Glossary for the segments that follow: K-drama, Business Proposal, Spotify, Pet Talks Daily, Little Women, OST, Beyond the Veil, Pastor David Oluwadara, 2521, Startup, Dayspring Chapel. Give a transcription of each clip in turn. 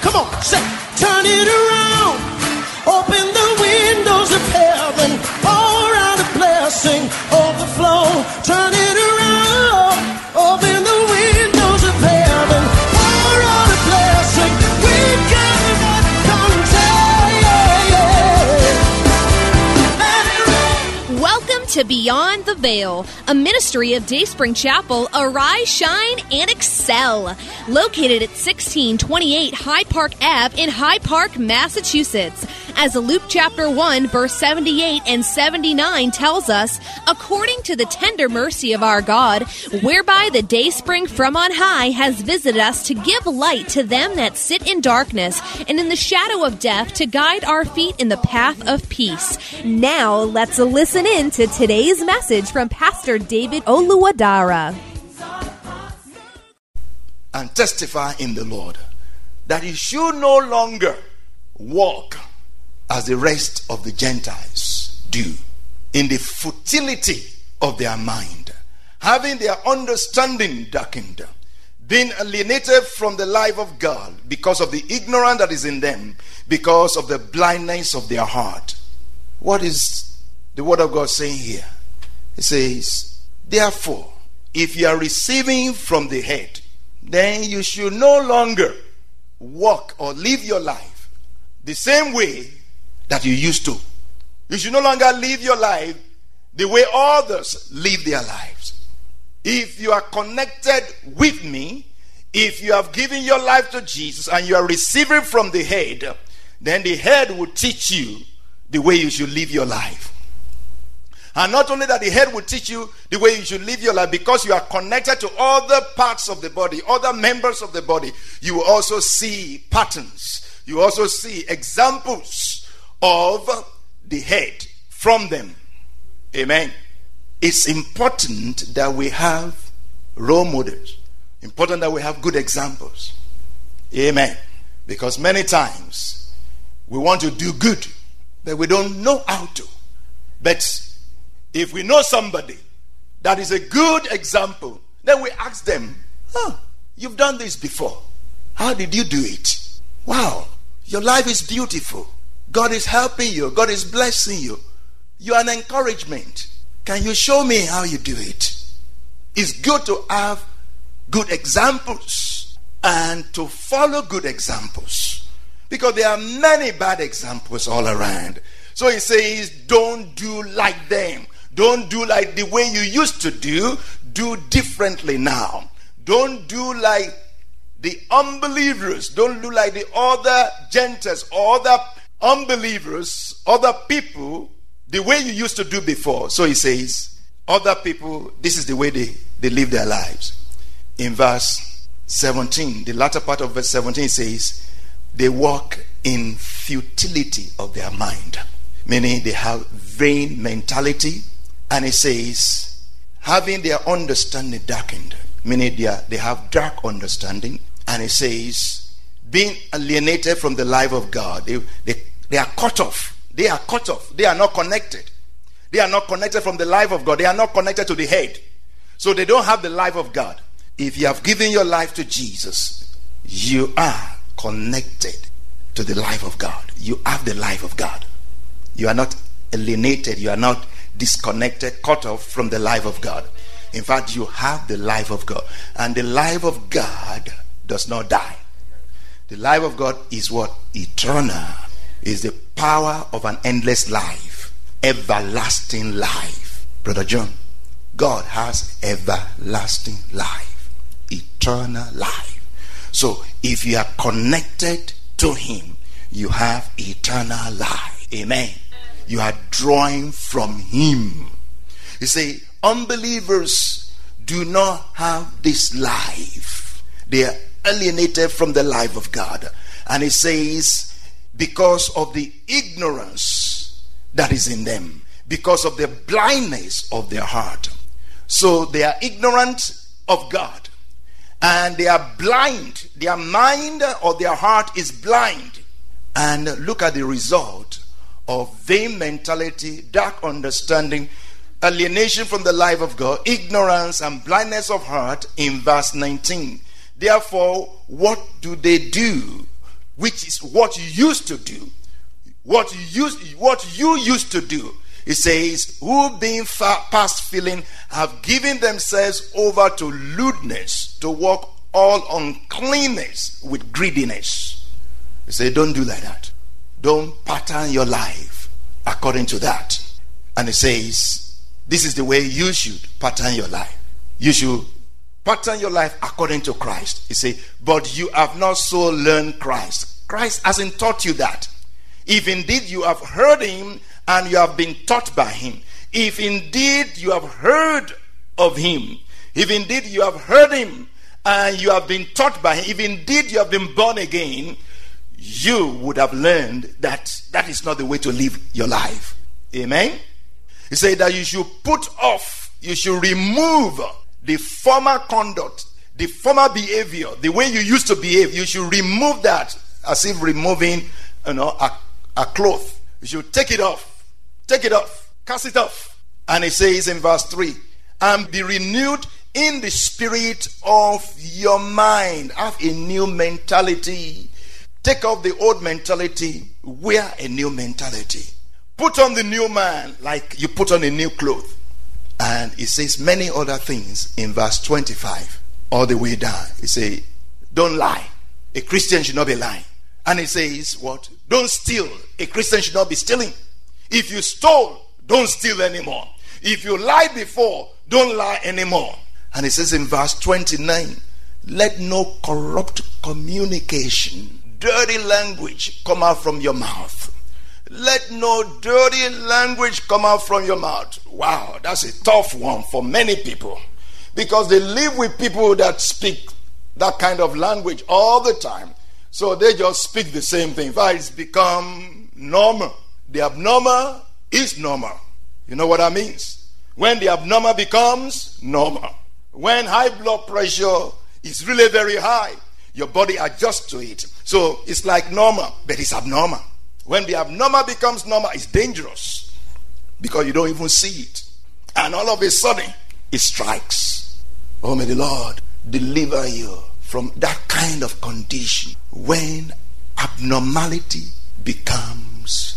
Come on, say, turn it around. Open the windows of heaven. Pour out a blessing, overflow. Turn it around. Open the windows of heaven. Pour out a blessing. We've got the right contact. Welcome to Beyond the Veil, a ministry of Dayspring Chapel. Arise, shine, and excel. Located at 1628 High Park Ave in High Park, Massachusetts. As Luke chapter 1, verse 78 and 79 tells us, according to the tender mercy of our God, whereby the dayspring from on high has visited us to give light to them that sit in darkness and in the shadow of death, to guide our feet in the path of peace. Now, let's listen in to today's message from Pastor David Oluwadara. And testify in the Lord that you should no longer walk as the rest of the Gentiles do, in the futility of their mind, having their understanding darkened, being alienated from the life of God because of the ignorance that is in them, because of the blindness of their heart. What is the word of God saying here? It says, therefore, if you are receiving from the head, then you should no longer walk or live your life the same way that you used to. You should no longer live your life the way others live their lives. If you are connected with me, if you have given your life to Jesus and you are receiving from the head, then the head will teach you the way you should live your life. And not only that, the head will teach you the way you should live your life, because you are connected to other parts of the body, other members of the body. You will also see patterns. You also see examples of the head from them. Amen. It's important that we have role models. Important that we have good examples. Amen. Because many times we want to do good, but we don't know how to. But if we know somebody that is a good example, then we ask them, oh, you've done this before. How did you do it? Wow, your life is beautiful. God is helping you. God is blessing you. You are an encouragement. Can you show me how you do it? It's good to have good examples and to follow good examples, because there are many bad examples all around. So he says, don't do like them. Don't do like the way you used to do. Do differently now. Don't do like the unbelievers. Don't do like the other Gentiles, other unbelievers, other people, the way you used to do before. So he says, other people, this is the way they live their lives. In verse 17, the latter part of verse 17 says, they walk in futility of their mind. Meaning they have vain mentality. And it says, having their understanding darkened. Meaning they have dark understanding. And it says, being alienated from the life of God. They are cut off. They are cut off. They are not connected. They are not connected from the life of God. They are not connected to the head. So they don't have the life of God. If you have given your life to Jesus, you are connected to the life of God. You have the life of God. You are not alienated. You are not disconnected, cut off from the life of God. In fact, you have the life of God. And the life of God does not die. The life of God is what? Eternal. Is the power of an endless life. Everlasting life. Brother John, God has everlasting life. Eternal life. So, if you are connected to him, you have eternal life. Amen. You are drawing from him. You say, unbelievers do not have this life. They alienated from the life of God. And it says, because of the ignorance that is in them, because of the blindness of their heart. So they are ignorant of God, and they are blind. Their mind or their heart is blind. And look at the result of vain mentality, dark understanding, alienation from the life of God, ignorance and blindness of heart in verse 19. Therefore, what do they do? Which is what you used to do. What you used to do. It says, who being past feeling have given themselves over to lewdness, to work all uncleanness with greediness. It says, don't do like that. Don't pattern your life according to that. And it says, this is the way you should pattern your life. You should pattern your life according to Christ. It says, but you have not so learned Christ. Christ hasn't taught you that. If indeed you have heard him and you have been taught by him, if indeed you have heard of him, if indeed you have heard him and you have been taught by him, if indeed you have been born again, you would have learned that that is not the way to live your life. Amen? He said that you should put off, you should remove the former conduct, the former behavior, the way you used to behave. You should remove that, as if removing a cloth. You should take it off. Take it off. Cast it off. And it says in verse 3, and be renewed in the spirit of your mind. Have a new mentality. Take off the old mentality. Wear a new mentality. Put on the new man like you put on a new cloth. And it says many other things in verse 25 all the way down. It says, don't lie. A Christian should not be lying. And it says what? Don't steal. A Christian should not be stealing. If you stole, don't steal anymore. If you lied before, don't lie anymore. And it says in verse 29, let no corrupt communication, dirty language come out from your mouth. Let no dirty language come out from your mouth. Wow, that's a tough one for many people, because they live with people that speak that kind of language all the time. So they just speak the same thing. In fact, it's become normal. The abnormal is normal. You know what that means? When the abnormal becomes normal. When high blood pressure is really very high, your body adjusts to it. So it's like normal, but it's abnormal. When the abnormal becomes normal, it's dangerous, because you don't even see it. And all of a sudden, it strikes. Oh, may the Lord deliver you from that kind of condition when abnormality becomes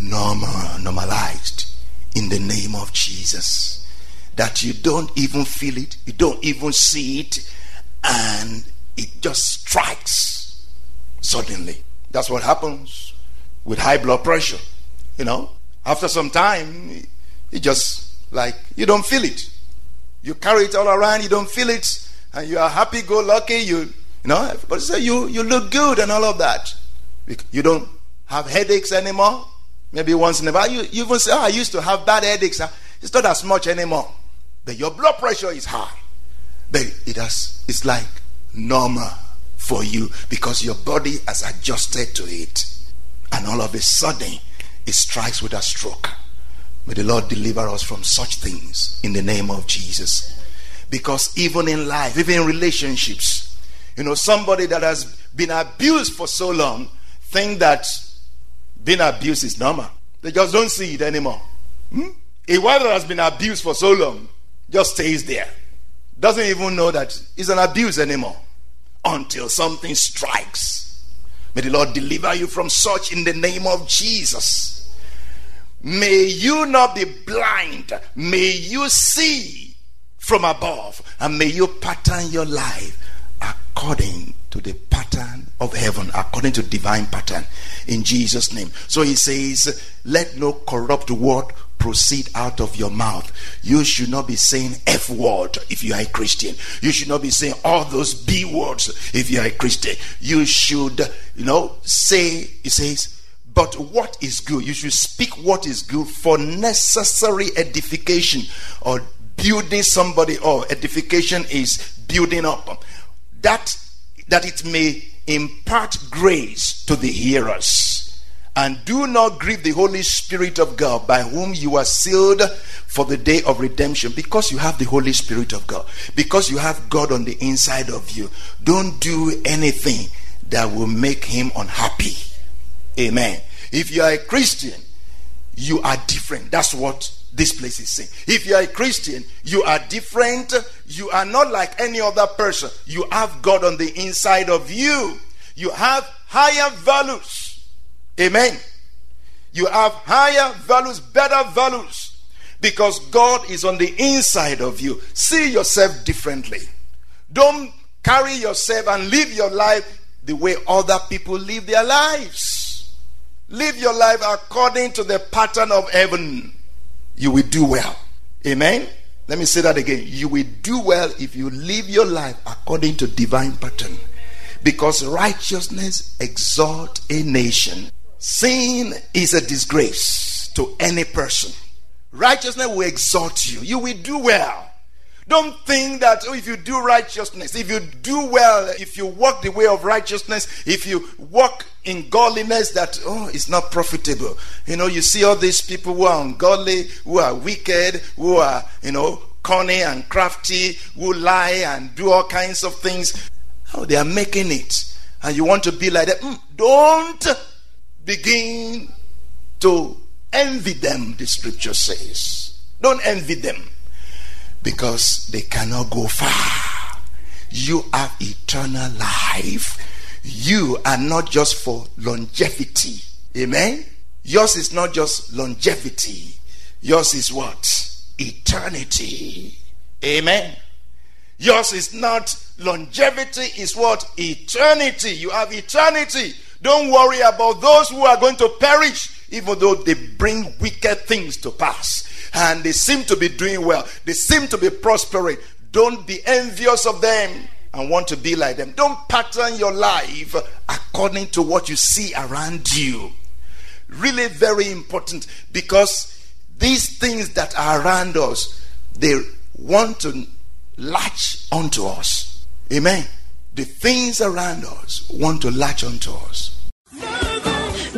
normalized in the name of Jesus, that you don't even feel it, you don't even see it, and it just strikes suddenly. That's what happens with high blood pressure. You know, after some time, it just like you don't feel it. You carry it all around, you don't feel it. And you are happy-go-lucky. You know, everybody say you look good and all of that. You don't have headaches anymore. Maybe once in a while you even say, I used to have bad headaches. It's not as much anymore. But your blood pressure is high. But it's like normal for you, because your body has adjusted to it. And all of a sudden, it strikes with a stroke. May the Lord deliver us from such things in the name of Jesus. Because even in life, even in relationships, you know, somebody that has been abused for so long think that being abused is normal. They just don't see it anymore. A wife that has been abused for so long just stays there. Doesn't even know that it's an abuse anymore, until something strikes. May the Lord deliver you from such in the name of Jesus. May you not be blind. May you see from above, and may you pattern your life according to the pattern of heaven, according to divine pattern, in Jesus' name. So he says, let no corrupt word proceed out of your mouth. You should not be saying F word if you are a Christian. You should not be saying all those B words if you are a Christian. You should, say, he says, but what is good? You should speak what is good for necessary edification, or building somebody up. Edification is building up. That that it may impart grace to the hearers. And do not grieve the Holy Spirit of God, by whom you are sealed for the day of redemption. Because you have the Holy Spirit of God, because you have God on the inside of you, don't do anything that will make him unhappy. Amen. If you are a Christian, you are different. That's what this place is saying. If you are a Christian, you are different. You are not like any other person. You have God on the inside of you. You have higher values. Amen. You have higher values, better values, because God is on the inside of you. See yourself differently. Don't carry yourself and live your life the way other people live their lives. Live your life according to the pattern of heaven. You will do well. Amen. Let me say that again. You will do well if you live your life according to divine pattern. Because righteousness exalts a nation. Sin is a disgrace to any person. Righteousness will exalt you. You will do well. Don't think that if you do righteousness, if you do well, if you walk the way of righteousness, if you walk in godliness, that it's not profitable. You see all these people who are ungodly, who are wicked, who are corny and crafty, who lie and do all kinds of things. They are making it, and you want to be like that. Don't begin to envy them. The scripture says, don't envy them, because they cannot go far. You have eternal life. You are not just for longevity. Amen. Yours is not just longevity. Yours is what? Eternity. Amen. Yours is not longevity. Is what? Eternity. You have eternity. Don't worry about those who are going to perish, even though they bring wicked things to pass. And they seem to be doing well. They seem to be prospering. Don't be envious of them and want to be like them. Don't pattern your life according to what you see around you. Really very important, because these things that are around us, they want to latch onto us. Amen. The things around us want to latch onto us.